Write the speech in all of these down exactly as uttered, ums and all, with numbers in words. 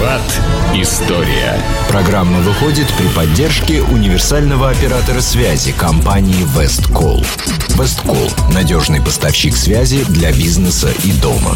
Виват История. Программа выходит при поддержке универсального оператора связи компании WestCall. WestCall – надежный поставщик связи для бизнеса и дома.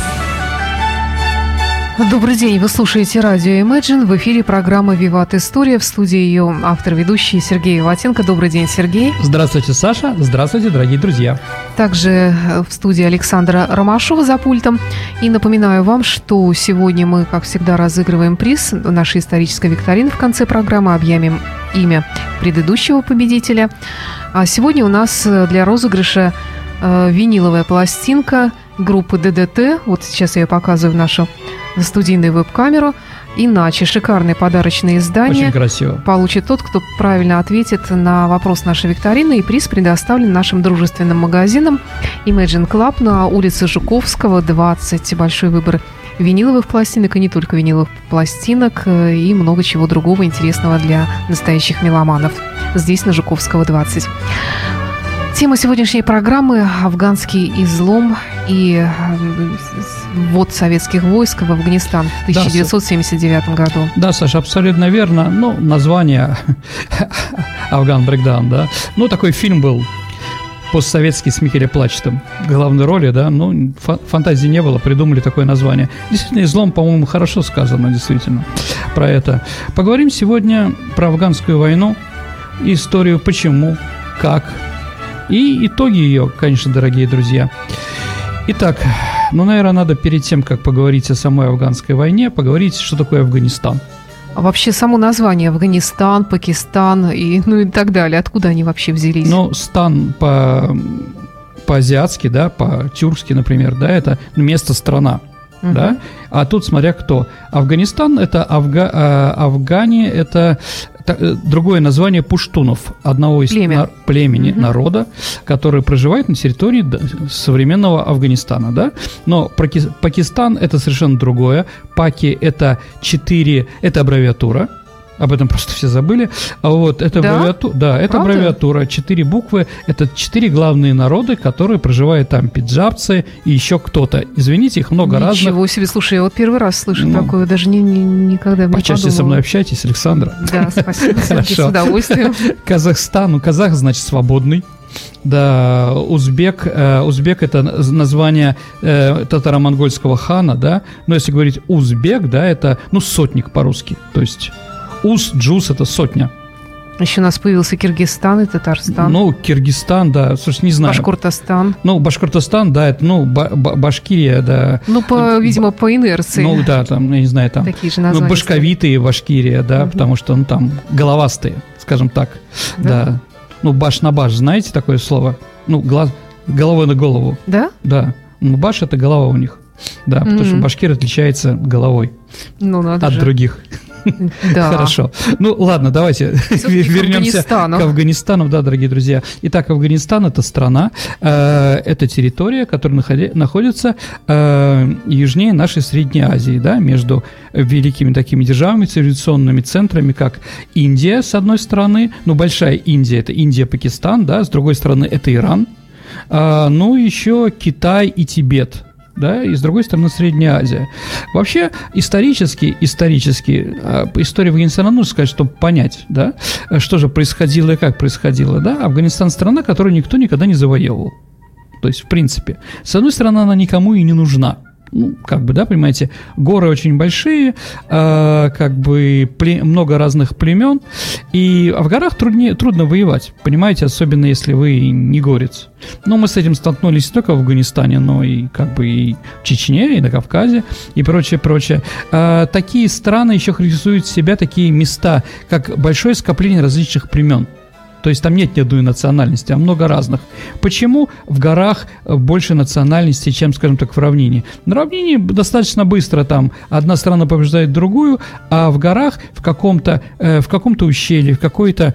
Добрый день, вы слушаете радио Imagine, в эфире программа «Виват История», в студии ее автор-ведущий Сергей Виватенко. Добрый день, Сергей. Здравствуйте, Саша. Здравствуйте, дорогие друзья. Также в студии Александра Ромашова за пультом. И напоминаю вам, что сегодня мы, как всегда, разыгрываем приз нашей исторической викторины. В конце программы объявим имя предыдущего победителя. А сегодня у нас для розыгрыша виниловая пластинка группы ДДТ. Вот сейчас я ее показываю в нашу студийную веб-камеру. Иначе шикарное подарочное издание получит тот, кто правильно ответит на вопрос нашей викторины. И приз предоставлен нашим дружественным магазинам Imagine Club на улице Жуковского, двадцать. Большой выбор виниловых пластинок, и не только виниловых пластинок, и много чего другого интересного для настоящих меломанов. Здесь на Жуковского, двадцать. Тема сегодняшней программы – афганский излом и ввод советских войск в Афганистан в тысяча девятьсот семьдесят девятом году. Да, Саша, абсолютно верно. Ну, название «Афган Брейкдаун», да. Ну, такой фильм был постсоветский с Михелем Плачетом в главной роли, да. Ну, фантазии не было, придумали такое название. Действительно, излом, по-моему, хорошо сказано, действительно, про это. Поговорим сегодня про афганскую войну, историю, почему, как, и итоги ее, конечно, дорогие друзья. Итак, ну, наверное, надо перед тем, как поговорить о самой афганской войне, поговорить, что такое Афганистан. А вообще само название Афганистан, Пакистан и, ну, и так далее. Откуда они вообще взялись? Ну, стан по, по-азиатски, да, по-тюркски, например, да, это место, страна. Uh-huh. Да? А тут, смотря кто. Афганистан – это Афга... Афгане, это другое название пуштунов, одного из Племя. на... племени, uh-huh. народа, который проживает на территории современного Афганистана. Да? Но Пакистан – это совершенно другое. Паки – это четыре, это аббревиатура. Об этом просто все забыли. А вот это да? аббревиатура, да, это аббревиатура, четыре буквы, это четыре главные народы, которые проживают там, пенджабцы и еще кто-то. Извините, их много Ничего разных. Ничего себе, слушай, я вот первый раз слышу ну, такое, даже не, не, никогда не подумала. Почаще со мной общайтесь, Александра. Да, спасибо, с удовольствием. Казахстан, ну, казах значит свободный. Да, узбек, э, узбек – это название э, татаро-монгольского хана, да. Но если говорить узбек, да, это, ну, сотник по-русски, то есть… Уз, джуз – это сотня. Еще у нас появился Киргизстан и Татарстан. Ну, Киргизстан, да, слушай, не знаю. Башкортостан. Ну, Башкортостан, да, это, ну, ба- ба- Башкирия, да. Ну, по, видимо, по инерции. Ну, да, там, я не знаю, там. Такие же названия. Ну, башковитые Башкирия, да, угу. Потому что, ну, там, головастые, скажем так, да. да. Ну, баш на баш, знаете такое слово? Ну, глаз, головой на голову. Да? Да. Ну, баш – это голова у них, да, потому mm-hmm. что башкир отличается головой ну, надо от же. других. Да. Хорошо. Ну, ладно, давайте вернемся к Афганистану. к Афганистану. Да, дорогие друзья. Итак, Афганистан – это страна, э, это территория, которая находи, находится э, южнее нашей Средней Азии, да, между великими такими державами, цивилизационными центрами, как Индия, с одной стороны, ну, большая Индия – это Индия-Пакистан, да, с другой стороны – это Иран, э, ну, еще Китай и Тибет. Да, и с другой стороны Средняя Азия. Вообще исторически, исторически история Афганистана, нужно сказать, чтобы понять, да, что же происходило и как происходило, да. Афганистан – страна, которую никто никогда не завоевывал. То есть, в принципе, с одной стороны, она никому и не нужна. Ну, как бы, да, понимаете, горы очень большие, э, как бы пле- много разных племен, и в горах труднее, трудно воевать, понимаете, особенно если вы не горец. Но мы с этим столкнулись не только в Афганистане, но и как бы и в Чечне, и на Кавказе, и прочее, прочее. Э, такие страны еще характеризуют себя, такие места, как большое скопление различных племен. То есть там нет ни одной национальности, а много разных. Почему в горах больше национальностей, чем, скажем так, в равнине? На равнине достаточно быстро там одна страна побеждает другую, а в горах в каком-то, э, в каком-то ущелье, в какой-то,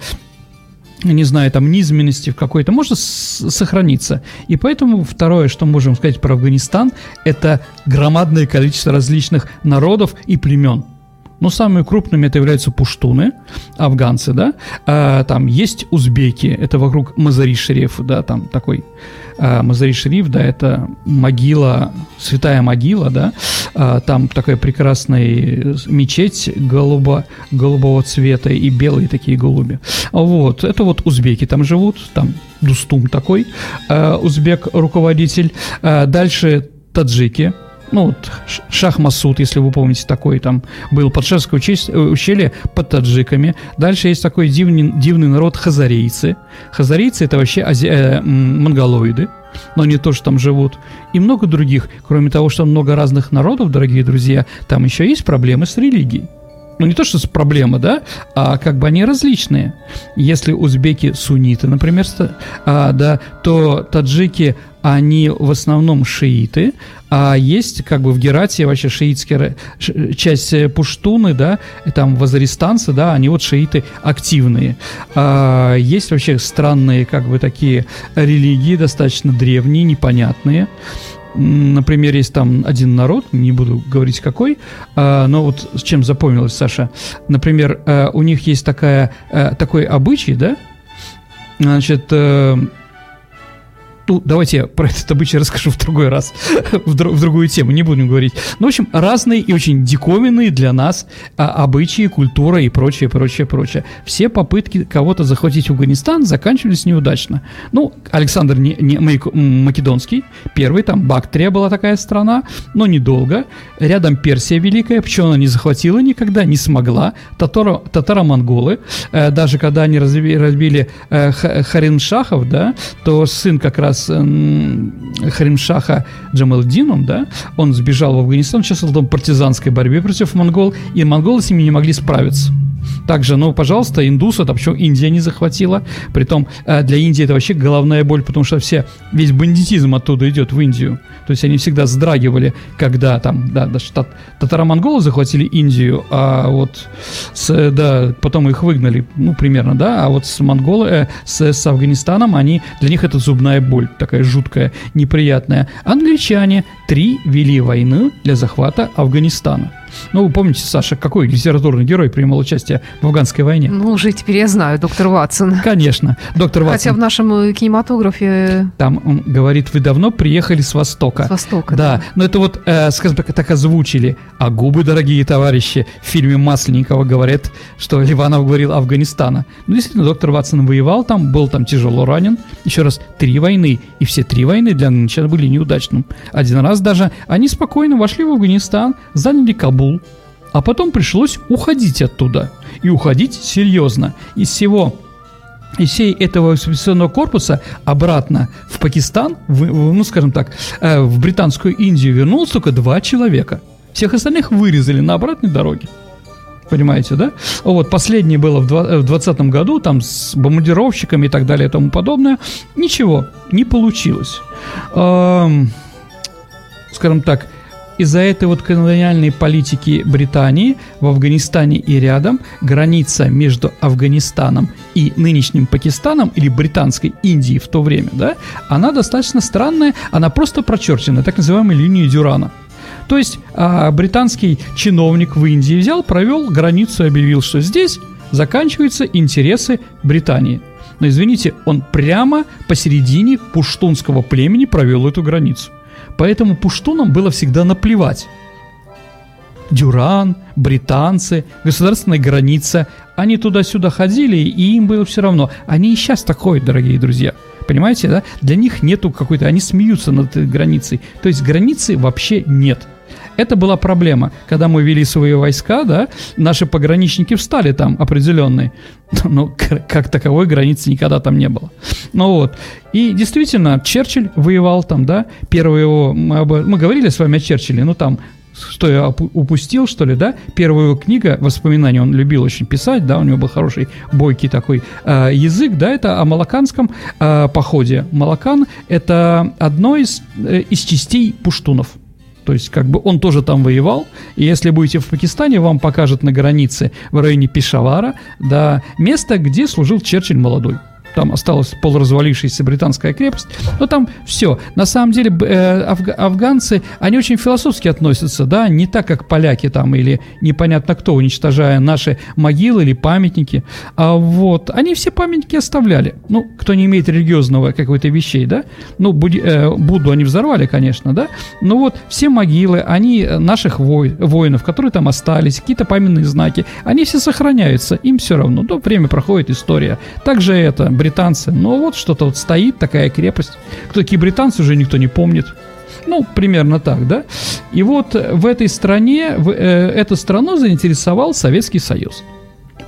не знаю, там низменности в какой-то можно с- сохраниться. И поэтому второе, что мы можем сказать про Афганистан, это громадное количество различных народов и племен. Но самыми крупными это являются пуштуны, афганцы, да. А, там есть узбеки, это вокруг Мазари-Шариф, да, там такой Мазари-Шариф, да, это могила, святая могила, да, там такая прекрасная мечеть голубо, голубого цвета и белые такие голуби. Вот, это вот узбеки там живут, там Дустум такой, узбек-руководитель. Дальше таджики. Ну, вот Шах Масуд, если вы помните, такой там был под Шерское ущелье, под таджиками. Дальше есть такой дивный, дивный народ хазарейцы. Хазарейцы – это вообще ази... э, монголоиды, но не то, что там живут. И много других. Кроме того, что много разных народов, дорогие друзья, там еще есть проблемы с религией. Ну, не то, что проблема, да, а как бы они различные. Если узбеки сунниты, например, а, да, то таджики, они в основном шииты, а есть как бы в Гератии вообще шиитская часть пуштуны, да, там вазаристанцы, да, они вот шииты активные. А есть вообще странные как бы такие религии, достаточно древние, непонятные. Например, есть там один народ, не буду говорить какой, но вот с чем запомнилось, Саша. Например, у них есть такая, такой обычай, да? Значит, ну, давайте я про этот обычай расскажу в другой раз, в, друг, в другую тему, не будем говорить. Ну, в общем, разные и очень диковинные для нас обычаи, культура и прочее, прочее, прочее. Все попытки кого-то захватить в Афганистан заканчивались неудачно. Ну, Александр не, не, Македонский, первый, там Бактрия была такая страна, но недолго. Рядом Персия Великая, почему она не захватила никогда, не смогла. Татаро, татаро-монголы, э, даже когда они разби, разбили э, Хареншахов, да, то сын как раз Хареншаха Джамалдином, да, он сбежал в Афганистан, участвовал там в партизанской борьбе против монгол, и монголы с ними не могли справиться. Также, ну, пожалуйста, индусы, там почему Индия не захватила, притом для Индии это вообще головная боль, потому что все, весь бандитизм оттуда идет в Индию, то есть они всегда сдрагивали, когда там, да, даже татаро-монголы захватили Индию, а вот, с, да, потом их выгнали, ну, примерно, да, а вот с монголы, с, с Афганистаном они, для них это зубная боль, такая жуткая, неприятная. Англичане три вели войны для захвата Афганистана. Ну, вы помните, Саша, какой литературный герой принимал участие в афганской войне? Ну, уже теперь я знаю, доктор Ватсон. Конечно, доктор Ватсон. Хотя в нашем кинематографе... Там он говорит, вы давно приехали с Востока. С Востока, да. да. Но это вот, э, скажем так, так озвучили. А губы, дорогие товарищи, в фильме Масленникова говорят, что Ливанов говорил Афганистана. Ну, действительно, доктор Ватсон воевал там, был там тяжело ранен. Еще раз, три войны. И все три войны для начала были неудачными. Один раз даже они спокойно вошли в Афганистан, заняли Кабул. А потом пришлось уходить оттуда. И уходить серьезно. Из всего, из всей этого экспедиционного корпуса обратно в Пакистан, в, ну, скажем так, в британскую Индию вернулось только два человека. Всех остальных вырезали на обратной дороге. Понимаете, да? Вот, последнее было в двадцатом году, там с бомбардировщиками и так далее и тому подобное. Ничего, не получилось. Эм, скажем так, из-за этой вот колониальной политики Британии в Афганистане и рядом граница между Афганистаном и нынешним Пакистаном или британской Индией в то время, да, она достаточно странная, она просто прочерчена, так называемой линией Дюрана. То есть а, британский чиновник в Индии взял, провел границу и объявил, что здесь заканчиваются интересы Британии. Но, извините, он прямо посередине пуштунского племени провел эту границу. Поэтому пуштунам было всегда наплевать. Дюран, британцы, государственная граница. Они туда-сюда ходили, и им было все равно. Они и сейчас такое, дорогие друзья. Понимаете, да? Для них нету какой-то... Они смеются над этой границей. То есть границы вообще нет. Это была проблема. Когда мы вели свои войска, да, наши пограничники встали там определенные. Но как таковой границы никогда там не было. Ну вот. И действительно, Черчилль воевал там, да. Первый его... Мы, об... мы говорили с вами о Черчилле, ну там... Что я упустил, что ли, да? Первая его книга, воспоминания, он любил очень писать, да, у него был хороший, бойкий такой э, язык, да, это о малаканском э, походе. Малакан – это одно из, э, из частей пуштунов. То есть, как бы, он тоже там воевал, и если будете в Пакистане, вам покажут на границе в районе Пешавара, да, место, где служил Черчилль молодой. там осталась полуразвалившаяся британская крепость, но там все. На самом деле э, аф- афганцы, они очень философски относятся, да, не так, как поляки там или непонятно кто, уничтожая наши могилы или памятники. А вот, они все памятники оставляли. Ну, кто не имеет религиозного какой-то вещей, да, ну, буди, э, Будду они взорвали, конечно, да, но вот все могилы, они наших вой, воинов, которые там остались, какие-то памятные знаки, они все сохраняются, им все равно, да, время проходит, история. Также это британцы. Но вот что-то вот стоит, такая крепость. Кто такие британцы, уже никто не помнит. Ну, примерно так, да? И вот в этой стране, в, э, эту страну заинтересовал Советский Союз.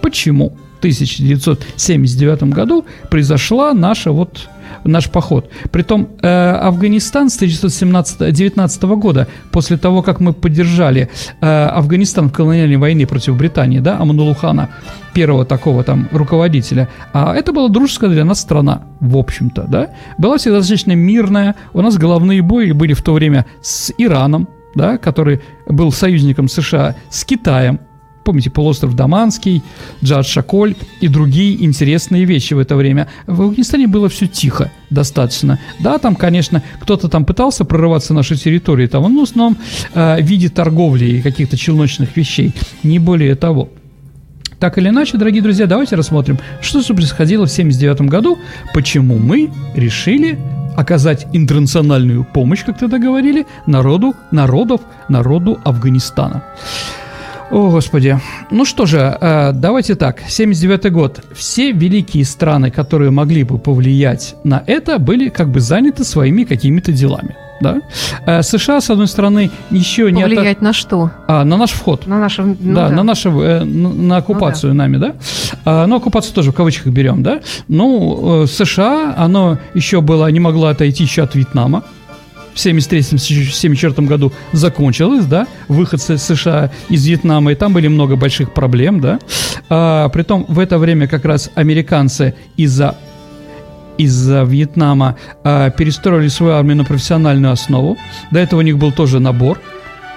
Почему? В тысяча девятьсот семьдесят девятом году произошла наша вот... наш поход. Притом э, Афганистан с тысяча девятьсот девятнадцатого года, после того, как мы поддержали э, Афганистан в колониальной войне против Британии, да, Аминуллахана, первого такого там руководителя, а это была дружеская для нас страна, в общем-то, да, была всегда достаточно мирная, у нас головные бои были в то время с Ираном, да, который был союзником США, с Китаем. Помните, полуостров Даманский, Джад Шаколь и другие интересные вещи в это время. В Афганистане было все тихо достаточно. Да, там, конечно, кто-то там пытался прорываться на нашей территории, там, ну, в основном э, в виде торговли и каких-то челночных вещей, не более того. Так или иначе, дорогие друзья, давайте рассмотрим, что же происходило в тысяча девятьсот семьдесят девятом году, почему мы решили оказать интернациональную помощь, как тогда говорили, народу, народов, народу Афганистана. О, Господи. Ну что же, давайте так. семьдесят девятый год. Все великие страны, которые могли бы повлиять на это, были как бы заняты своими какими-то делами. Да? США, с одной стороны, еще не... Повлиять от... на что? А, на наш вход. На наш... ну, да, да, на нашу... Э, на оккупацию, ну, да, нами, да? А, ну, оккупацию тоже в кавычках берем, да? Ну, э, США, оно еще было, не могло отойти еще от Вьетнама. В тысяча девятьсот семьдесят третьем-тысяча девятьсот семьдесят четвёртом году закончилось, да, выход США из Вьетнама, и там были много больших проблем, да. А, притом в это время как раз американцы из-за, из-за Вьетнама а, перестроили свою армию на профессиональную основу. До этого у них был тоже набор.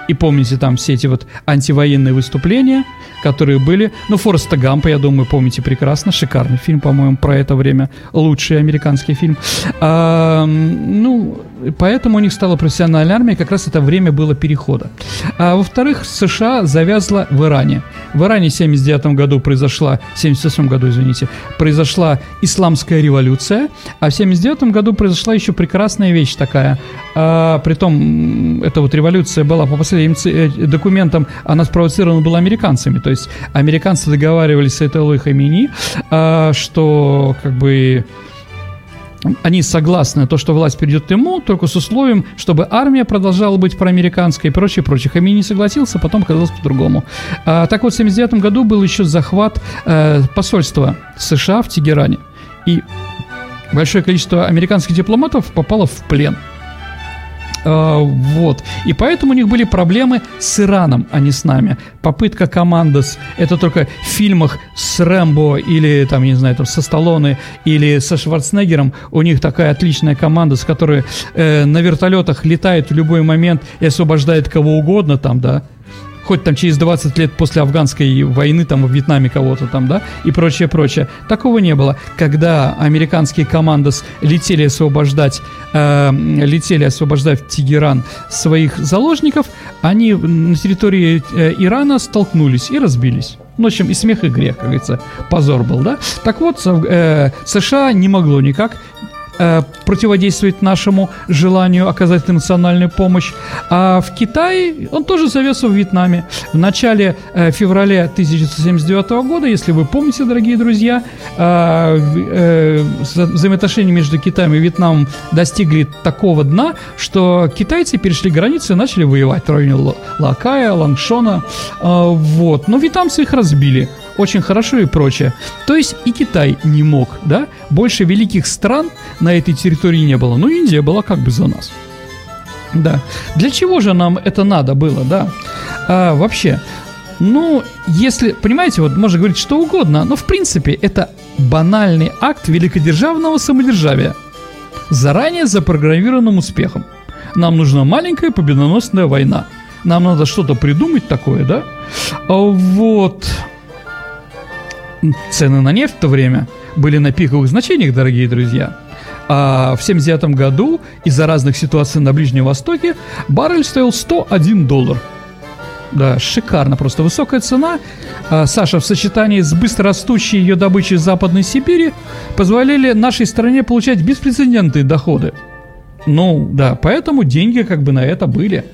И помните там все эти вот антивоенные выступления, которые были... Ну, Форреста Гампа, я думаю, помните прекрасно. Шикарный фильм, по-моему, про это время. Лучший американский фильм. А, ну, поэтому у них стала профессиональная армия. Как раз это время было перехода. А, во-вторых, США завязла в Иране. В Иране в семьдесят девятом году произошла... В семьдесят восьмом году, извините. Произошла исламская революция. А в семьдесят девятом году произошла еще прекрасная вещь такая. А, притом, эта вот революция была по последнему документам, она спровоцирована была американцами, то есть американцы договаривались с Аятоллой Хамини, что как бы они согласны, то, что власть перейдет ему, только с условием, чтобы армия продолжала быть проамериканской и прочее, прочее. Хамини согласился, потом оказалось по-другому. Так вот, в семьдесят девятом году был еще захват посольства США в Тегеране, и большое количество американских дипломатов попало в плен. Вот. И поэтому у них были проблемы с Ираном, а не с нами. Попытка «Командос» — это только в фильмах с Рэмбо или, там, не знаю, там, со Сталлоне или со Шварценеггером. У них такая отличная команда, с которой э, на вертолетах летает в любой момент и освобождает кого угодно там, да. Хоть там через двадцать лет после афганской войны, там, в Вьетнаме кого-то там, да, и прочее, прочее. Такого не было. Когда американские командос летели освобождать, э, летели освобождать в Тегеран своих заложников, они на территории э, Ирана столкнулись и разбились. Ну, в общем, и смех, и грех, как говорится. Позор был, да? Так вот, э, США не могло никак противодействует нашему желанию оказать национальную помощь. А в Китае он тоже завез в Вьетнаме. В начале февраля тысяча девятьсот семьдесят девятого года, если вы помните, дорогие друзья, взаимоотношения между Китаем и Вьетнамом достигли такого дна, что китайцы перешли границу и начали воевать в районе Ла-Кая, Лангшона. Вот. Но вьетнамцы их разбили. Очень хорошо и прочее. То есть и Китай не мог, да? Больше великих стран на этой территории не было. Но Индия была как бы за нас. Да. Для чего же нам это надо было, да? А, вообще, ну, если, понимаете, вот можно говорить что угодно, но в принципе это банальный акт великодержавного самодержавия. Заранее запрограммированным успехом. Нам нужна маленькая победоносная война. Нам надо что-то придумать такое, да? Вот... Цены на нефть в то время были на пиковых значениях, дорогие друзья. А в семьдесят девятом году из-за разных ситуаций на Ближнем Востоке баррель стоил сто один доллар. Да, шикарно, просто высокая цена. А, Саша, в сочетании с быстрорастущей ее добычей в Западной Сибири позволили нашей стране получать беспрецедентные доходы. Ну, да, поэтому деньги как бы на это были.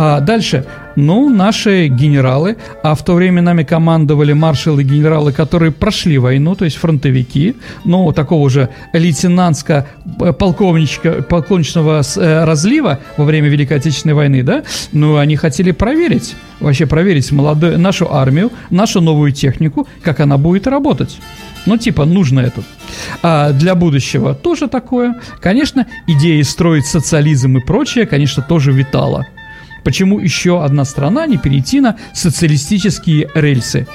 А дальше, ну, наши генералы, а в то время нами командовали маршалы и генералы, которые прошли войну, то есть фронтовики, ну, такого же лейтенантско-полковничного разлива во время Великой Отечественной войны, да, ну, они хотели проверить, вообще проверить молодую, нашу армию, нашу новую технику, как она будет работать. Ну, типа, нужно это. А для будущего тоже такое. Конечно, идея строить социализм и прочее, конечно, тоже витала. Почему еще одна страна не перейти на социалистические рельсы?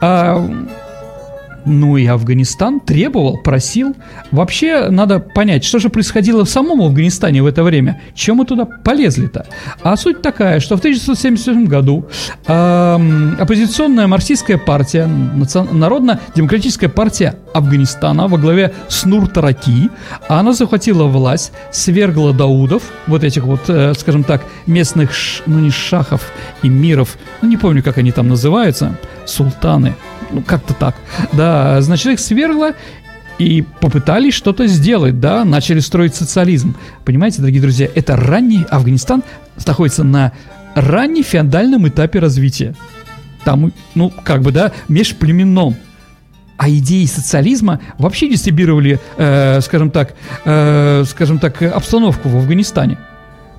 А, ну и Афганистан требовал, просил. Вообще надо понять, что же происходило в самом Афганистане в это время. Чем мы туда полезли-то? А суть такая, что в тысяча девятьсот семьдесят седьмом году а, оппозиционная марксистская партия, Народно-демократическая партия Афганистана во главе с Нур-Тараки, она захватила власть, свергла даудов, вот этих вот, э, скажем так, местных, ш, ну не шахов, эмиров, ну не помню, как они там называются, султаны, ну как-то так, да, значит, их свергла и попытались что-то сделать, да, начали строить социализм. Понимаете, дорогие друзья, это ранний Афганистан находится на раннефеодальном этапе развития. Там, ну, как бы, да, межплеменном. А идеи социализма вообще дестабилизировали, э, скажем так, э, скажем так, обстановку в Афганистане.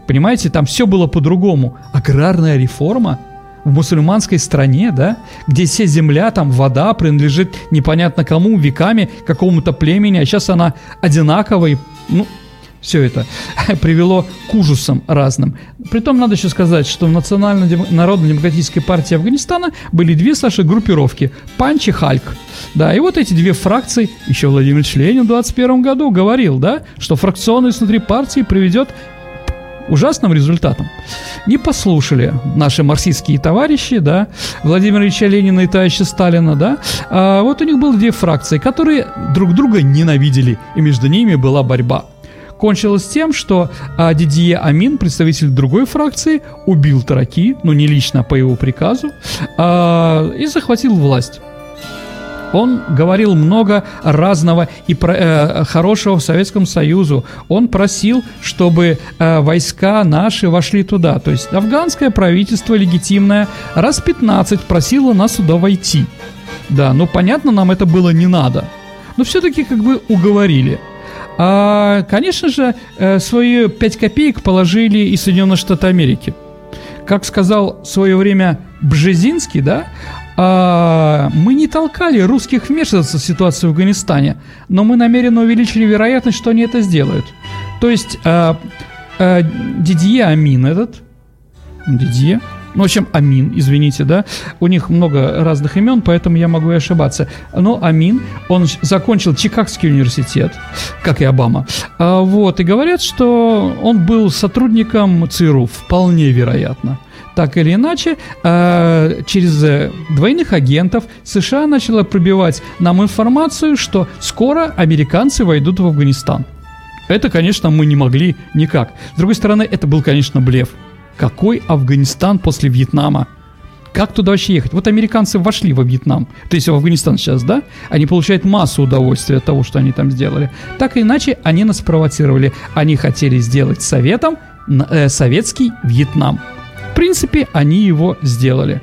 Понимаете, там все было по-другому. Аграрная реформа в мусульманской стране, да, где вся земля, там вода принадлежит непонятно кому, веками, какому-то племени, а сейчас она одинаковая. Ну, все это привело к ужасам разным. Притом надо еще сказать, что в Национально-Народно-демократической партии Афганистана были две, Саша, группировки – Панч и Хальк. Да, и вот эти две фракции, еще Владимир Ленин в двадцать первом году говорил, да, что фракционность внутри партии приведет к ужасным результатам. Не послушали наши марксистские товарищи, да, Владимира Ильича Ленина и товарища Сталина, да, а вот у них было две фракции, которые друг друга ненавидели, и между ними была борьба. Кончилось тем, что а, Дидье Амин, представитель другой фракции, убил Тараки, ну не лично, а по его приказу, а, и захватил власть. Он говорил много разного и про, э, хорошего в Советском Союзе. Он просил, чтобы э, войска наши вошли туда. То есть афганское правительство легитимное раз пятнадцать просило нас туда войти. Да, ну понятно, нам это было не надо. Но все-таки как бы уговорили. А, конечно же, свои пять копеек положили и Соединенные Штаты Америки. Как сказал в свое время Бжезинский, да, а, мы не толкали русских вмешиваться в ситуацию в Афганистане, но мы намеренно увеличили вероятность, что они это сделают. То есть а, а, Дидье Амин этот, Дидье, ну, в общем, Амин, извините, да, у них много разных имен, поэтому я могу и ошибаться. Но Амин, он закончил Чикагский университет, как и Обама, вот, и говорят, что он был сотрудником ЦРУ, вполне вероятно. Так или иначе, через двойных агентов США начала пробивать нам информацию, что скоро американцы войдут в Афганистан. Это, конечно, мы не могли никак. С другой стороны, это был, конечно, блеф. Какой Афганистан после Вьетнама? Как туда вообще ехать? Вот американцы вошли во Вьетнам, то есть в Афганистан сейчас, да? Они получают массу удовольствия от того, что они там сделали. Так или иначе, они нас провоцировали. Они хотели сделать советом э, советский Вьетнам. В принципе, они его сделали.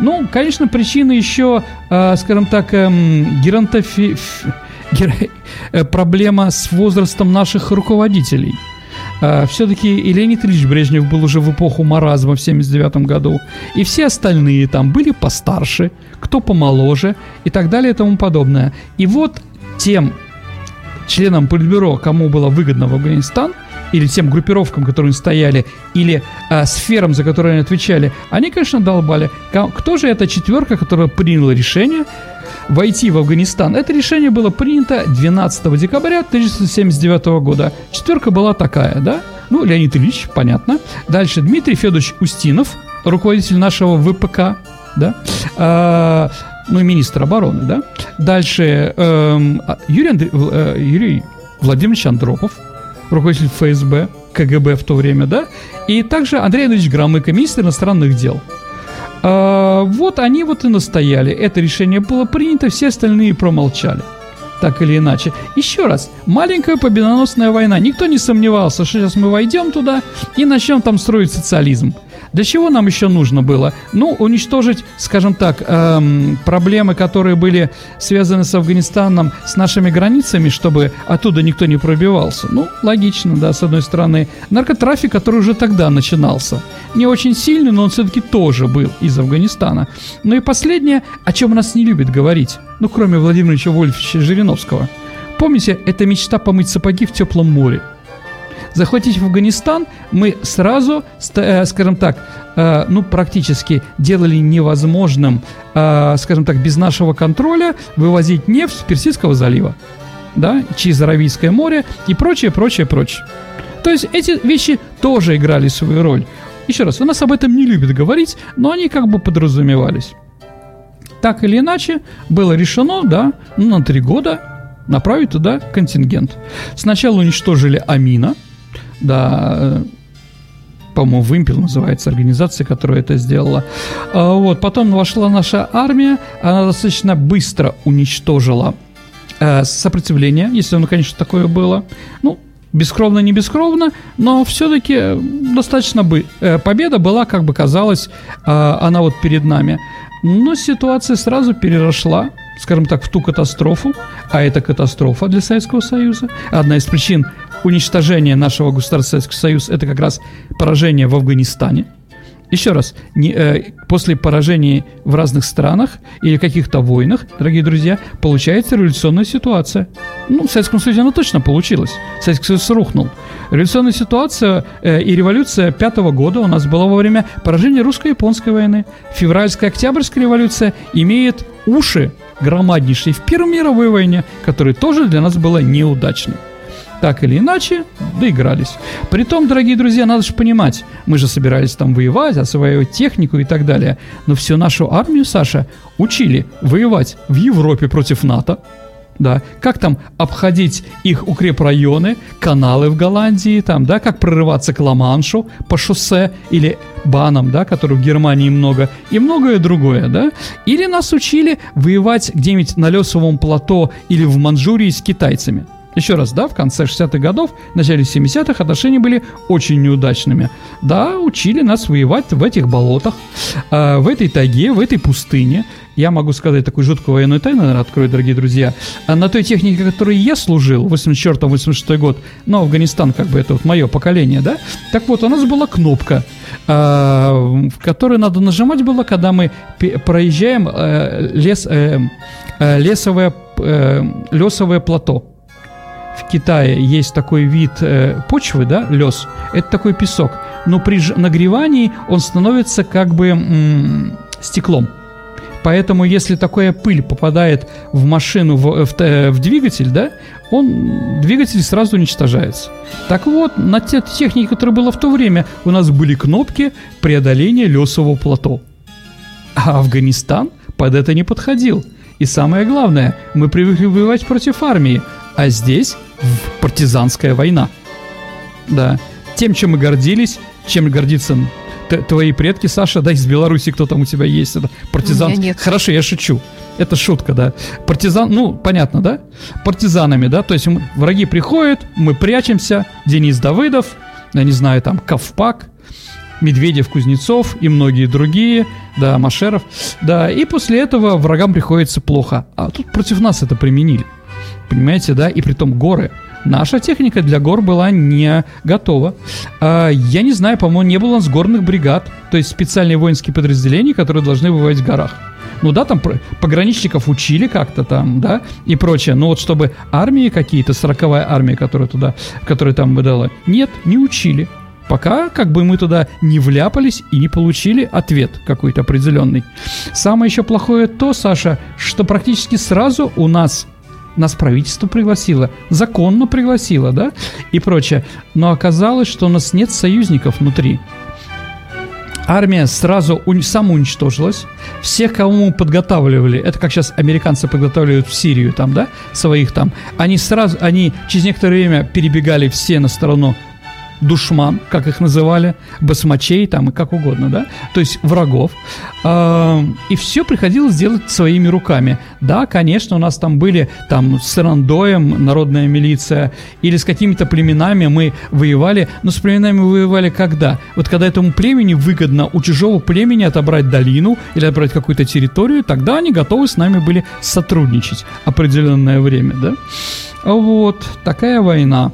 Ну, конечно, причины еще, э, скажем так, э, геронтофи... Гер... Э, проблема с возрастом наших руководителей. Все-таки и Леонид Ильич Брежнев был уже в эпоху маразма в семьдесят девятом году, и все остальные там были постарше, кто помоложе и так далее и тому подобное. И вот тем членам Политбюро, кому было выгодно в Афганистан, или тем группировкам, которые стояли, или а, сферам, за которые они отвечали, они, конечно, долбали. Кто же эта четверка, которая приняла решение войти в Афганистан? Это решение было принято двенадцатого декабря тысяча девятьсот семьдесят девятого года. Четверка была такая, да? Ну, Леонид Ильич, понятно. Дальше Дмитрий Федорович Устинов, руководитель нашего ВПК, да, а, ну и министр обороны, да. Дальше эм, Юрий, Андре... э, Юрий Владимирович Андропов, руководитель эф эс бэ, ка гэ бэ в то время, да, и также Андрей Андреевич Громыко, министр иностранных дел. А, вот они вот и настояли. Это решение было принято, все остальные промолчали. Так или иначе. Еще раз, маленькая победоносная война. Никто не сомневался, что сейчас мы войдем туда и начнем там строить социализм. Для чего нам еще нужно было? Ну, уничтожить, скажем так, эм, проблемы, которые были связаны с Афганистаном, с нашими границами, чтобы оттуда никто не пробивался. Ну, логично, да, с одной стороны. Наркотрафик, который уже тогда начинался. Не очень сильный, но он все-таки тоже был из Афганистана. Ну и последнее, о чем нас не любят говорить. Ну, кроме Владимира Ильича Вольфовича Жириновского. Помните, это мечта помыть сапоги в теплом море. Захватить Афганистан мы сразу, скажем так, ну, практически делали невозможным, скажем так, без нашего контроля вывозить нефть с Персидского залива, да, через Аравийское море и прочее, прочее, прочее. То есть эти вещи тоже играли свою роль. Еще раз, у нас об этом не любят говорить, но они как бы подразумевались. Так или иначе, было решено, да, ну, на три года направить туда контингент. Сначала уничтожили Амина, да, по-моему, «Вымпел» называется организация, которая это сделала. А, вот, потом вошла наша армия, она достаточно быстро уничтожила э, сопротивление, если оно, конечно, такое было. Ну, бескровно, не бескровно, но все-таки достаточно бы... Э, победа была, как бы казалось, э, она вот перед нами. Но ситуация сразу переросла, скажем так, в ту катастрофу, а это катастрофа для Советского Союза. Одна из причин уничтожения нашего государства Советского Союза – это как раз поражение в Афганистане. Еще раз, не, э, после поражений в разных странах или каких-то войнах, дорогие друзья, получается революционная ситуация. Ну, в Советском Союзе она точно получилась. Советский Союз рухнул. Революционная ситуация э, и революция пятого года у нас была во время поражения русско-японской войны. Февральская, октябрьская революция имеет уши громаднейшие в Первой мировой войне, которая тоже для нас была неудачной. Так или иначе, доигрались. Притом, дорогие друзья, надо же понимать, мы же собирались там воевать, осваивать технику и так далее. Но всю нашу армию, Саша, учили воевать в Европе против НАТО. Да, как там обходить их укрепрайоны, каналы в Голландии, там, да, как прорываться к Ла-Маншу по шоссе или банам, да, которых в Германии много, и многое другое, да. Или нас учили воевать где-нибудь на Лесовом плато или в Манчжурии с китайцами. Еще раз, да, в конце шестидесятых годов, в начале семидесятых отношения были очень неудачными. Да, учили нас воевать в этих болотах, э, в этой тайге, в этой пустыне. Я могу сказать такую жуткую военную тайну, наверное, открою, дорогие друзья. А на той технике, которой я служил, восемьдесят четвёртый восемьдесят шестой год, ну, Афганистан, как бы, это вот мое поколение, да. Так вот, у нас была кнопка, э, в которой надо нажимать было, когда мы пе- проезжаем э, лес, э, э, лесовое, э, лесовое плато. В Китае есть такой вид э, почвы, да, лёс, это такой песок, но при ж- нагревании он становится как бы м- стеклом. Поэтому, если такая пыль попадает в машину, в, в, в двигатель, да, он, двигатель сразу уничтожается. Так вот, на те технике, которая была в то время, у нас были кнопки преодоления лёсового плато. А Афганистан под это не подходил. И самое главное, мы привыкли воевать против армии, а здесь партизанская война. Да. Тем, чем мы гордились, чем гордится т- твои предки, Саша, да, из Беларуси, кто там у тебя есть, это партизан. У меня нет. Хорошо, я шучу. Это шутка, да. Партизан, ну, понятно, да? Партизанами, да, то есть мы, враги приходят, мы прячемся, Денис Давыдов, я не знаю, там, Ковпак, Медведев, Кузнецов и многие другие, да, Машеров, да, и после этого врагам приходится плохо. А тут против нас это применили. Понимаете, да? И притом горы. Наша техника для гор была не готова. А, я не знаю, по-моему, не было у нас горных бригад, то есть специальные воинские подразделения, которые должны воевать в горах. Ну да, там пограничников учили как-то там, да, и прочее. Но вот чтобы армии какие-то, сороковая армия, которая туда, которая там выдала, нет, не учили. Пока как бы мы туда не вляпались и не получили ответ какой-то определенный. Самое еще плохое то, Саша, что практически сразу у нас... Нас правительство пригласило, законно пригласило, да, и прочее. Но оказалось, что у нас нет союзников внутри. армия сразу у... самоуничтожилась. Всех, кому подготавливали, это как сейчас американцы подготавливают в Сирию, там, да, своих там, они сразу, они через некоторое время перебегали все на сторону душман, как их называли, басмачей там и как угодно, да, то есть врагов, и все приходилось делать своими руками. Да, конечно, у нас там были там с Ирандоем народная милиция или с какими-то племенами мы воевали, но с племенами воевали когда? Вот когда этому племени выгодно у чужого племени отобрать долину или отобрать какую-то территорию, тогда они готовы с нами были сотрудничать определенное время, да. Вот такая война.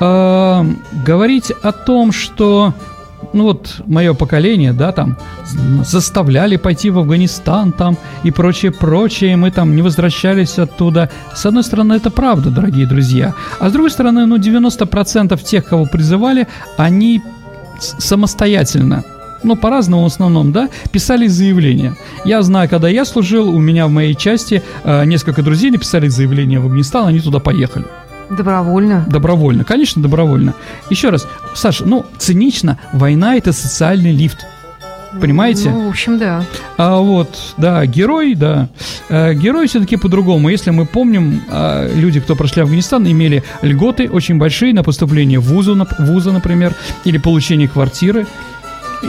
Говорить о том, что, ну вот, мое поколение, да, там, заставляли пойти в Афганистан, там, и прочее, прочее, мы там не возвращались оттуда. С одной стороны, это правда, дорогие друзья. А с другой стороны, ну, девяносто процентов тех, кого призывали, они самостоятельно, ну, по-разному в основном, да, писали заявления. Я знаю, когда я служил, у меня в моей части э, несколько друзей написали заявление в Афганистан, они туда поехали. Добровольно. Добровольно, конечно, добровольно. Еще раз, Саша, ну, цинично, война – это социальный лифт. Понимаете? Ну, в общем, да. А вот, да, герой, да. А, герой все-таки по-другому. Если мы помним, а, люди, кто прошли Афганистан, имели льготы очень большие на поступление в вузу, на, вуза, например, или получение квартиры.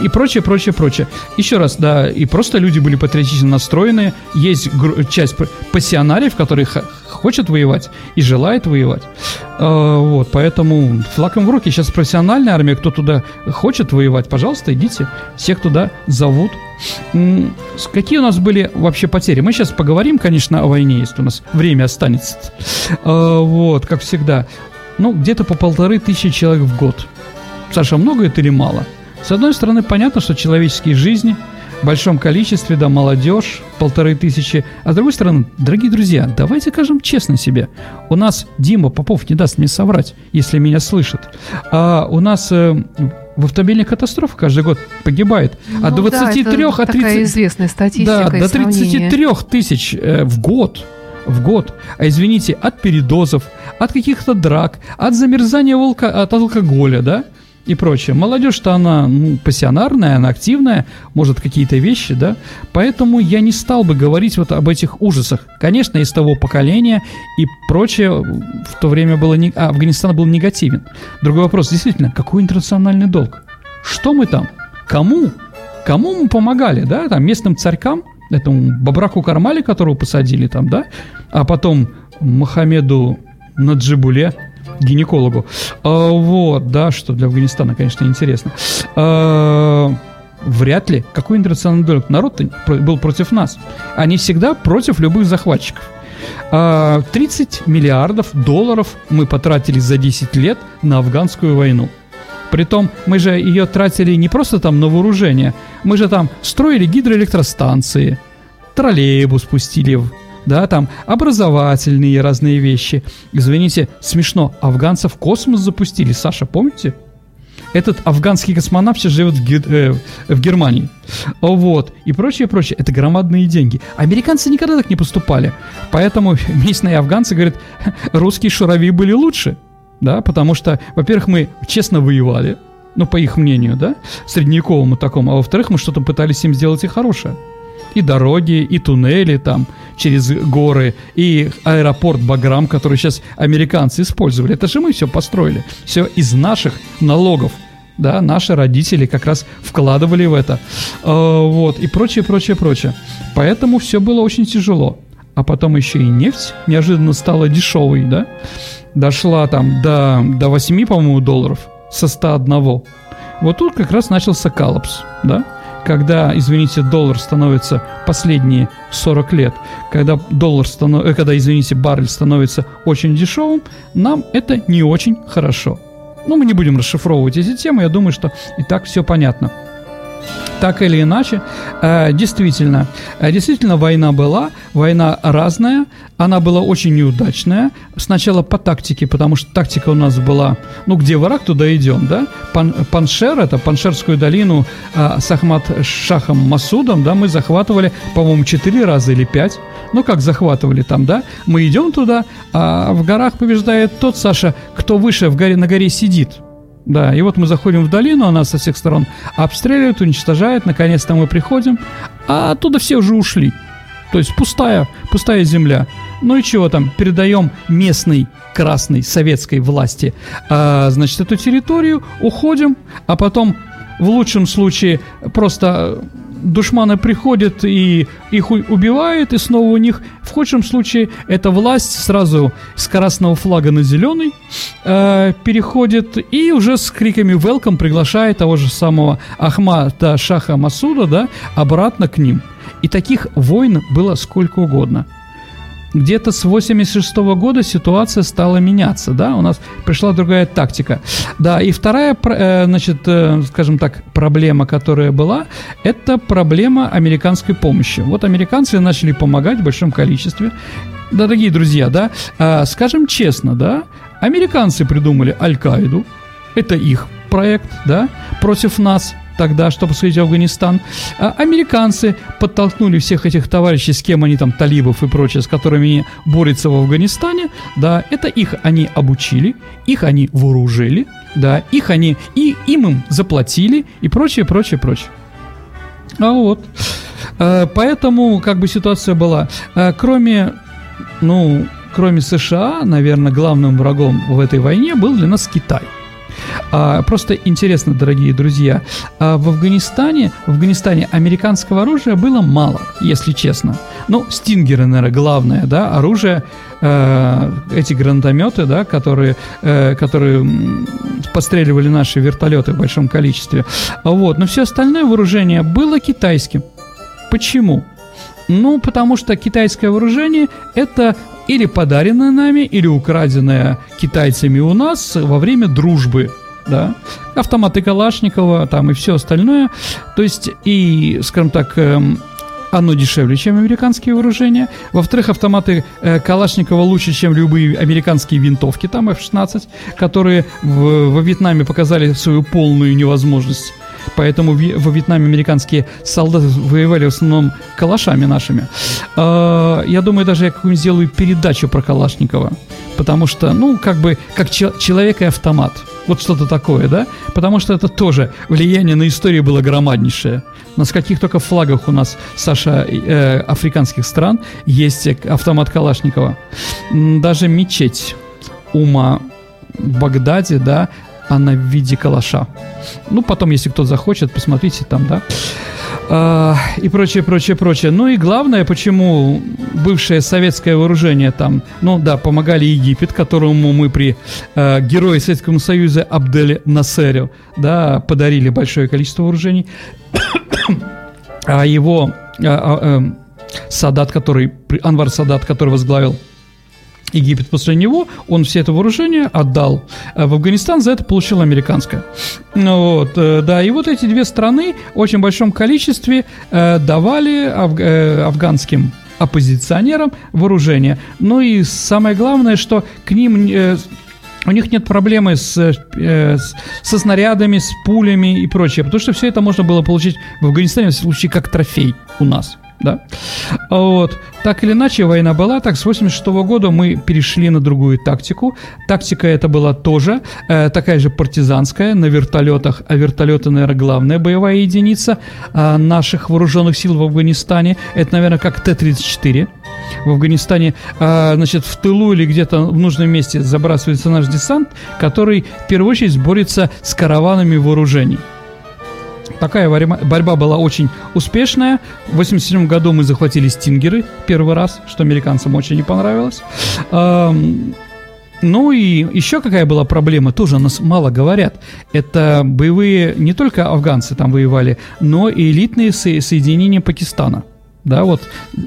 И прочее, прочее, прочее. Еще раз, да, и просто люди были патриотично настроены. Есть гру- часть пассионариев, которые х- хочет воевать и желает воевать. Э- вот, поэтому флагом в руки. Сейчас профессиональная армия, кто туда хочет воевать, пожалуйста, идите. Всех туда зовут. М- какие у нас были вообще потери? Мы сейчас поговорим, конечно, о войне, если у нас время останется. Э- вот, как всегда. Ну, где-то по полторы тысячи человек в год. Саша, много это или мало? С одной стороны, понятно, что человеческие жизни в большом количестве, да, молодежь, полторы тысячи. А с другой стороны, дорогие друзья, давайте скажем честно себе. У нас Дима Попов не даст мне соврать, если меня слышит. А у нас э, в автомобильных катастрофах каждый год погибает от ну, двадцати трёх да, это от тридцати, такая известная статистика, да, до тридцати трёх тысяч э, в год. В год, а извините, от передозов, от каких-то драк, от замерзания волка, от алкоголя, да? И прочее. Молодежь-то она, ну, пассионарная, она активная, может, какие-то вещи, да. Поэтому я не стал бы говорить вот об этих ужасах. Конечно, из того поколения и прочее в то время было... Не... А, Афганистан был негативен. Другой вопрос. Действительно, какой интернациональный долг? Что мы там? Кому? Кому мы помогали, да? Там местным царькам, этому Бабраку Кармали, которого посадили там, да? А потом Мухаммеду Наджибуле, гинекологу. А, вот, да, что для Афганистана, конечно, интересно. А, вряд ли. Какой интернациональный долг? Народ был против нас. Они всегда против любых захватчиков. А, тридцать миллиардов долларов мы потратили за десять лет на афганскую войну. Притом мы же ее тратили не просто там на вооружение. Мы же там строили гидроэлектростанции, троллейбус пустили в... Да, там образовательные разные вещи. Извините, смешно, афганцев в космос запустили. Саша, помните? Этот афганский космонавт сейчас живет в, Гер... э, в Германии. Вот. И прочее, прочее. Это громадные деньги. Американцы никогда так не поступали. Поэтому местные афганцы говорят, русские шурави были лучше. Да, потому что, во-первых, мы честно воевали. Ну, по их мнению, да, средневековому такому. А во-вторых, мы что-то пытались им сделать и хорошее. И дороги, и туннели там через горы, и аэропорт Баграм, который сейчас американцы использовали. Это же мы все построили. Все из наших налогов. Да, наши родители как раз вкладывали в это. Э, вот, и прочее, прочее, прочее. Поэтому все было очень тяжело. А потом еще и нефть неожиданно стала дешевой, да? Дошла там до, до восьми, по-моему, долларов со ста одного. Вот тут как раз начался коллапс, да? Когда, извините, доллар становится последние сорок лет, когда, доллар станов... когда, извините, баррель становится очень дешевым, нам это не очень хорошо. Но мы не будем расшифровывать эти темы, я думаю, что и так все понятно. Так или иначе, действительно, действительно война была, война разная, она была очень неудачная. Сначала по тактике, потому что тактика у нас была, ну, где враг, туда идем, да? Пан, Паншер, это Паншерскую долину с Ахмад Шахом Масудом, да, мы захватывали, по-моему, четыре раза или пять. Ну, как захватывали там, да? Мы идем туда, а в горах побеждает тот, Саша, кто выше в горе, на горе сидит. Да, и вот мы заходим в долину, а нас со всех сторон обстреливают, уничтожают. Наконец-то мы приходим, а оттуда все уже ушли. То есть пустая, пустая земля. Ну и чего там, передаем местной красной советской власти, а, значит, эту территорию, уходим, а потом в лучшем случае просто душманы приходят и их убивают, и снова у них. В худшем случае эта власть сразу с красного флага на зеленый э, переходит и уже с криками «Welcome» приглашает того же самого Ахмада Шаха Масуда, да, обратно к ним. И таких войн было сколько угодно. Где-то с восемьдесят шестого года ситуация стала меняться, да, у нас пришла другая тактика. Да, и вторая, значит, скажем так, проблема, которая была, это проблема американской помощи. Вот американцы начали помогать в большом количестве. Дорогие друзья, да, скажем честно, да, американцы придумали Аль-Каиду, это их проект, да, против нас. Тогда, чтобы сходить в Афганистан, американцы подтолкнули всех этих товарищей, с кем они там, талибов и прочее, с которыми борются в Афганистане, да, это их они обучили, их они вооружили, да, их они, и им им заплатили и прочее, прочее, прочее. А вот, поэтому как бы ситуация была, кроме, ну, кроме США, наверное, главным врагом в этой войне был для нас Китай. А, просто интересно, дорогие друзья, а в Афганистане, в Афганистане американского оружия было мало, если честно. Ну, стингеры, наверное, главное, да, оружие, э, эти гранатометы, да, которые, э, которые подстреливали наши вертолеты в большом количестве. Вот, но все остальное вооружение было китайским. Почему? Ну, потому что китайское вооружение – это или подаренное нами, или украденное китайцами у нас во время дружбы, да, автоматы Калашникова там и все остальное, то есть, и, скажем так, оно дешевле, чем американские вооружения, во-вторых, автоматы Калашникова лучше, чем любые американские винтовки, там эф шестнадцать, которые в, во Вьетнаме показали свою полную невозможность. Поэтому во Вьетнаме американские солдаты воевали в основном калашами нашими. Я думаю, даже я какую-нибудь сделаю передачу про Калашникова. Потому что, ну, как бы, как человек и автомат. Вот что-то такое, да? Потому что это тоже влияние на историю было громаднейшее. На каких только флагах у нас, Саша, э, африканских стран есть автомат Калашникова. Даже мечеть Ума в Багдаде, да, она в виде калаша. Ну, потом, если кто захочет, посмотрите там, да. А, и прочее, прочее, прочее. Ну и главное, почему бывшее советское вооружение там, ну да, помогали Египет, которому мы при э, герое Советского Союза Абделе Насеру, да, подарили большое количество вооружений. А его э, э, Садат, который, Анвар Садат, который возглавил Египет после него, он все это вооружение отдал в Афганистан, за это получил американское. Вот, да, и вот эти две страны в очень большом количестве давали аф- афганским оппозиционерам вооружение. Ну и самое главное, что к ним... У них нет проблемы с, э, с, со снарядами, с пулями и прочее, потому что все это можно было получить в Афганистане, в случае, как трофей у нас, да. Вот. Так или иначе, война была. Так, с восемьдесят шестого года мы перешли на другую тактику. Тактика эта была тоже э, такая же партизанская, на вертолетах. А вертолеты, наверное, главная боевая единица э, наших вооруженных сил в Афганистане. Это, наверное, как Т тридцать четыре. В Афганистане, а, значит, в тылу или где-то в нужном месте забрасывается наш десант, который в первую очередь борется с караванами вооружений. Такая борьба была очень успешная. В восемьдесят седьмом году мы захватили стингеры первый раз, что американцам очень не понравилось. А, ну и еще какая была проблема, тоже о нас мало говорят. Это боевые, не только афганцы там воевали, но и элитные со- соединения Пакистана. Да, вот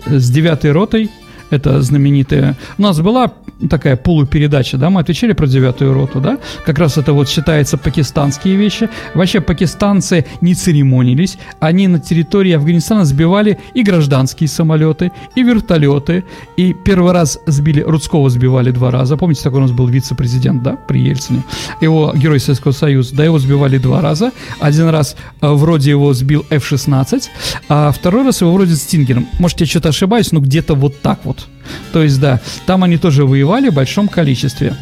с девятой ротой, это знаменитая... У нас была такая полупередача, да, мы отвечали про девятую роту, да, как раз это вот считается пакистанские вещи. Вообще пакистанцы не церемонились, они на территории Афганистана сбивали и гражданские самолеты, и вертолеты, и первый раз сбили, Рудского сбивали два раза, помните, такой у нас был вице-президент, да, при Ельцине, его герой Советского Союза, да, его сбивали два раза, один раз э, вроде его сбил эф шестнадцать, а второй раз его вроде стингером, может, я что-то ошибаюсь, но где-то вот так вот. То есть, да, там они тоже воевали в большом количестве.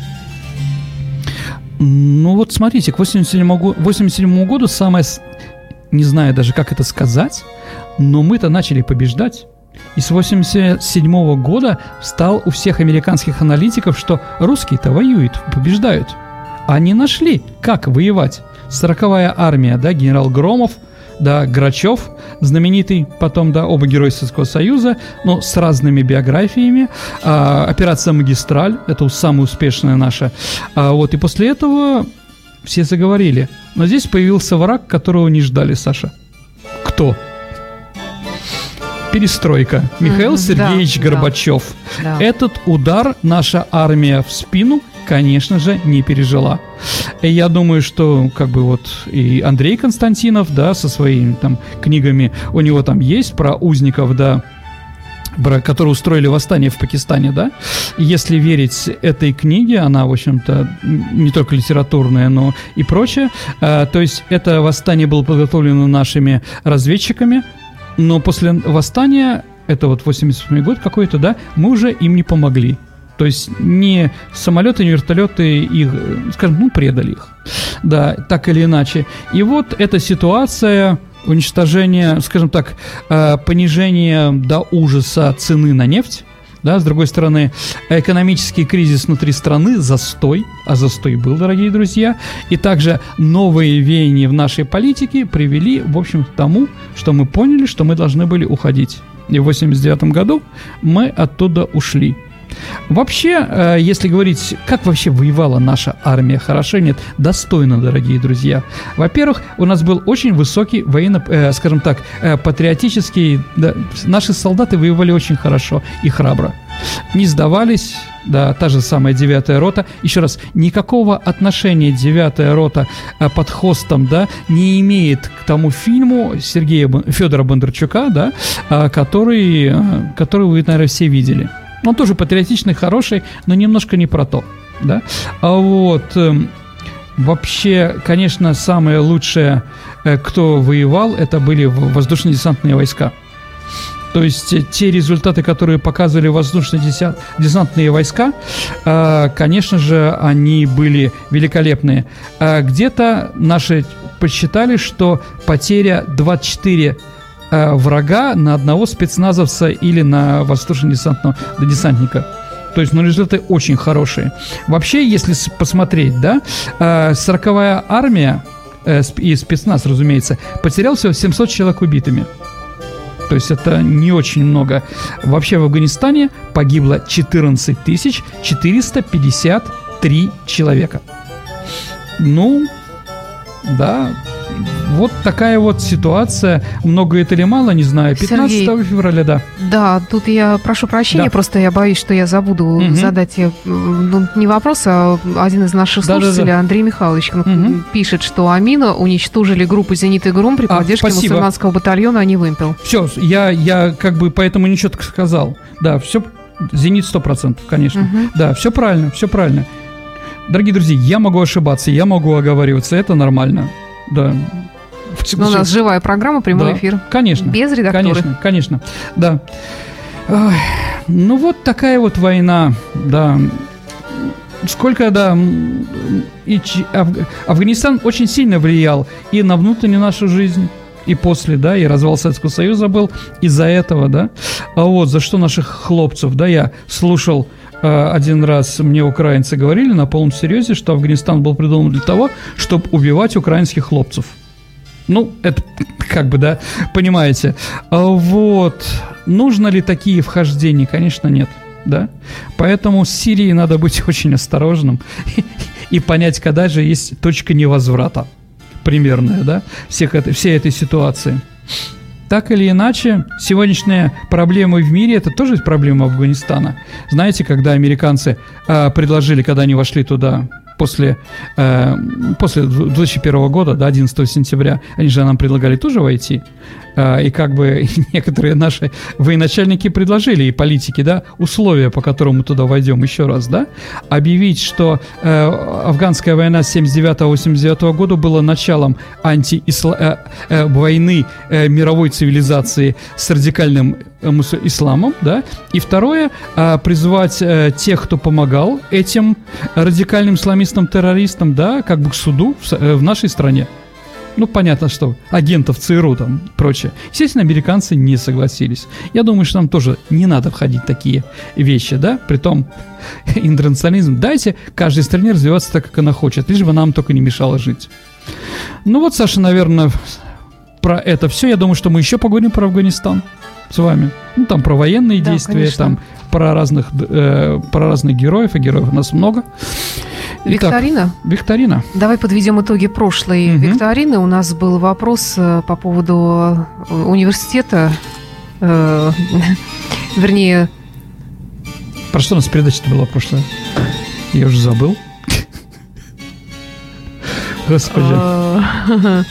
Ну вот смотрите, к восемьдесят седьмому году самое, не знаю даже как это сказать, но мы-то начали побеждать. И с восемьдесят седьмого года встал у всех американских аналитиков, что русские-то воюют, побеждают. Они нашли, как воевать. Сороковая армия, да, генерал Громов, да, Грачев, знаменитый потом, да, оба героя Советского Союза, но с разными биографиями. А, операция «Магистраль» — это самая успешная наша. А, вот, и после этого все заговорили. Но здесь появился враг, которого не ждали, Саша. Кто? Перестройка. Михаил mm-hmm, Сергеевич да, Горбачев. Да. Этот удар наша армия в спину, конечно же, не пережила. И я думаю, что как бы вот и Андрей Константинов, да, со своими там книгами, у него там есть про узников, да, которые устроили восстание в Пакистане, да. Если верить этой книге, она, в общем-то, не только литературная, но и прочее. То есть это восстание было подготовлено нашими разведчиками, но после восстания, это вот восемьдесят восьмой год какой-то, да, мы уже им не помогли. То есть не самолеты, не вертолеты их, скажем, ну, предали их. Да, так или иначе. И вот эта ситуация уничтожения, скажем так, понижения до ужаса цены на нефть. Да, с другой стороны, экономический кризис внутри страны, застой, а застой был, дорогие друзья, и также новые веяния в нашей политике привели, в общем, к тому, что мы поняли, что мы должны были уходить. И в восемьдесят девятом году мы оттуда ушли. Вообще, если говорить, как вообще воевала наша армия, хорошо, нет, достойно, дорогие друзья. Во-первых, у нас был очень высокий военно, э, скажем так, э, патриотический, да, наши солдаты воевали очень хорошо и храбро. Не сдавались, да, та же самая девятая рота. Еще раз, никакого отношения девятая рота э, под хостом, да, не имеет к тому фильму Сергея Федора Бондарчука, да, э, который, э, который вы, наверное, все видели. Он тоже патриотичный, хороший, но немножко не про то, да? А вот вообще, конечно, самое лучшее, кто воевал, это были воздушно-десантные войска. То есть те результаты, которые показывали воздушно-десантные войска, конечно же, они были великолепные. Где-то наши подсчитали, что потеря двадцать четыре врага на одного спецназовца или на воздушно-десантного десантника. То есть, ну, результаты очень хорошие. Вообще, если посмотреть, да, сороковая армия и спецназ, разумеется, потерял всего семьсот человек убитыми. То есть это не очень много. Вообще в Афганистане погибло четырнадцать тысяч четыреста пятьдесят три человека. Ну, да. Вот такая вот ситуация. Много это или мало, не знаю. пятнадцатого Сергей, февраля, да. Да, тут я прошу прощения, да. Просто я боюсь, что я забуду угу. задать, ну, не вопрос, а один из наших да, слушателей, да, да. Андрей Михайлович, угу. пишет, что Амина уничтожили группу «Зенит» и «Гром» при поддержке а, мусульманского батальона, а не «Вымпел». Все, я, я как бы поэтому нечетко сказал. Да, все, «Зенит» сто процентов, конечно. Угу. Да, все правильно, все правильно. Дорогие друзья, я могу ошибаться, я могу оговариваться, это нормально. Да. Но у нас живая программа, прямой да, эфир. Конечно. Без редактора. Конечно, конечно. Да. Ой, ну вот такая вот война, да. Сколько, да, и Аф... Афганистан очень сильно влиял и на внутреннюю нашу жизнь, и после, да, и развал Советского Союза был из-за этого, да. А вот за что наших хлопцев, да, я слушал. Один раз мне украинцы говорили на полном серьезе, что Афганистан был придуман для того, чтобы убивать украинских хлопцев. Ну, это как бы, да, понимаете. Вот. Нужно ли такие вхождения? Конечно, нет, да. Поэтому с Сирией надо быть очень осторожным и понять, когда же есть точка невозврата примерная, да, всех это, всей этой ситуации. Так или иначе, сегодняшние проблемы в мире – это тоже проблема Афганистана. Знаете, когда американцы э, предложили, когда они вошли туда после, э, после две тысячи первого года, да, одиннадцатого сентября, они же нам предлагали тоже войти. Э, и как бы некоторые наши военачальники предложили, и политики, да, условия, по которым мы туда войдем еще раз, да, объявить, что э, афганская война с семьдесят девятого восемьдесят девятого года была началом анти-исла... э, э, войны э, мировой цивилизации с радикальным исламом, да, и второе, призывать тех, кто помогал этим радикальным исламистам, террористам, да, как бы к суду в нашей стране. Ну, понятно, что агентов ЦРУ там прочее. Естественно, американцы не согласились. Я думаю, что нам тоже не надо входить в такие вещи, да? Притом интернационализм. Дайте каждой стране развиваться так, как она хочет, лишь бы нам только не мешало жить. Ну вот, Саша, наверное, про это все. Я думаю, что мы еще поговорим про Афганистан с вами. Ну, там про военные да, действия, конечно. Там про разных, э, про разных героев, и героев у нас много. Викторина. Итак, викторина. Давай подведем итоги прошлой угу. викторины. У нас был вопрос по поводу университета, э, вернее... Про что у нас передача-то была прошлая? Я уже забыл. Господи.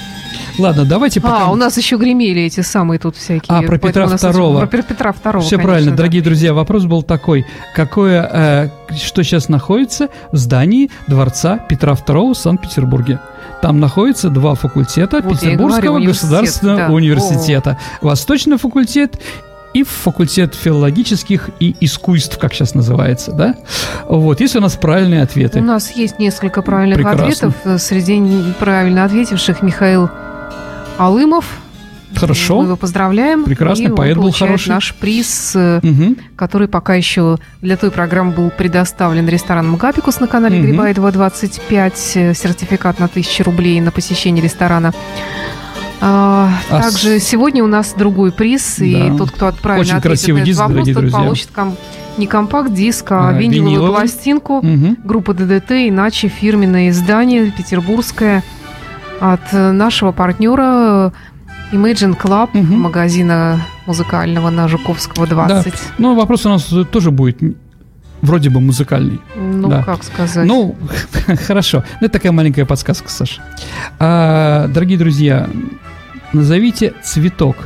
Ладно, давайте пока... А, у нас еще гремели эти самые тут всякие. А, про Петра Второго. Про Петра Второго, Все конечно, правильно, да. Дорогие друзья, вопрос был такой. Какое, э, что сейчас находится в здании дворца Петра Второго в Санкт-Петербурге? Там находятся два факультета вот Петербургского говорю, университет, государственного да. университета. О. Восточный факультет и факультет филологических и искусств, как сейчас называется, да? Вот, есть у нас правильные ответы. У нас есть несколько правильных Прекрасно. ответов. Среди правильно ответивших Михаил Алымов. Хорошо. Мы его поздравляем. Прекрасный поэт был хороший. Наш приз, угу. который пока еще для той программы был предоставлен рестораном «Гапикус» на канале угу. Грибаедова двадцать пять. Сертификат на тысячу рублей на посещение ресторана. А, а также с... сегодня у нас другой приз. Да. И тот, кто отправил на этот вопрос, тот получит ком... не компакт-диск, а, а виниловую, виниловую пластинку. Угу. Группа ДДТ, иначе фирменное издание петербургское. От нашего партнера Imagine Club, угу. магазина музыкального на Жуковского, двадцать. Да. Ну, вопрос у нас тоже будет вроде бы музыкальный. Ну, да. как сказать. Ну, хорошо. Это такая маленькая подсказка, Саша. А, дорогие друзья, назовите цветок,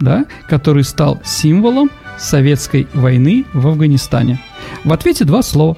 да, который стал символом советской войны в Афганистане. В ответе два слова.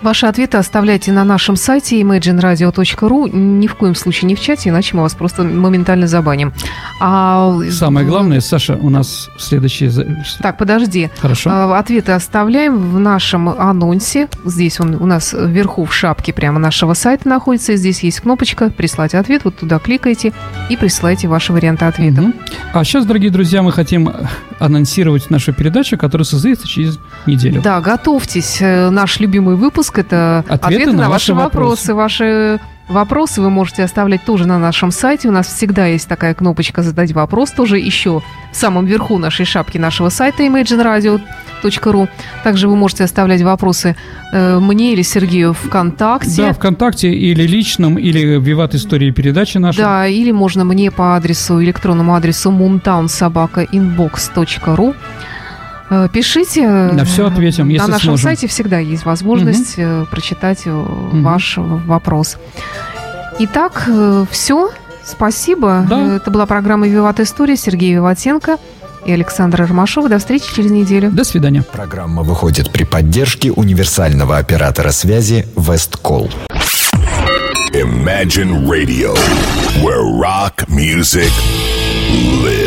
Ваши ответы оставляйте на нашем сайте imagine radio dot ru. Ни в коем случае не в чате, иначе мы вас просто моментально забаним. А... Самое главное, Саша, у нас следующие... Так, подожди. Хорошо. Ответы оставляем в нашем анонсе. Здесь он у нас вверху в шапке прямо нашего сайта находится. Здесь есть кнопочка «Прислать ответ». Вот туда кликайте и присылайте ваши варианты ответа. Угу. А сейчас, дорогие друзья, мы хотим анонсировать нашу передачу, которая состоится через неделю. Да, готовьтесь. Наш любимый выпуск. Это ответы, ответы на, на ваши вопросы. вопросы. Ваши вопросы вы можете оставлять тоже на нашем сайте. У нас всегда есть такая кнопочка «Задать вопрос». Тоже еще в самом верху нашей шапки нашего сайта imagine radio dot ru. Также вы можете оставлять вопросы э, мне или Сергею ВКонтакте. Да, ВКонтакте или личном, или в «Виват Истории» передачи нашей. Да, или можно мне по адресу, электронному адресу moontown собака inbox точка ru. Пишите. На все ответим, если сможем. На нашем сможем. сайте всегда есть возможность угу. прочитать угу. ваш вопрос. Итак, все. Спасибо. Да. Это была программа «Виват История». Сергей Виватенко и Александра Ромашова. До встречи через неделю. До свидания. Программа выходит при поддержке универсального оператора связи WestCall. Imagine Radio, where rock music lives.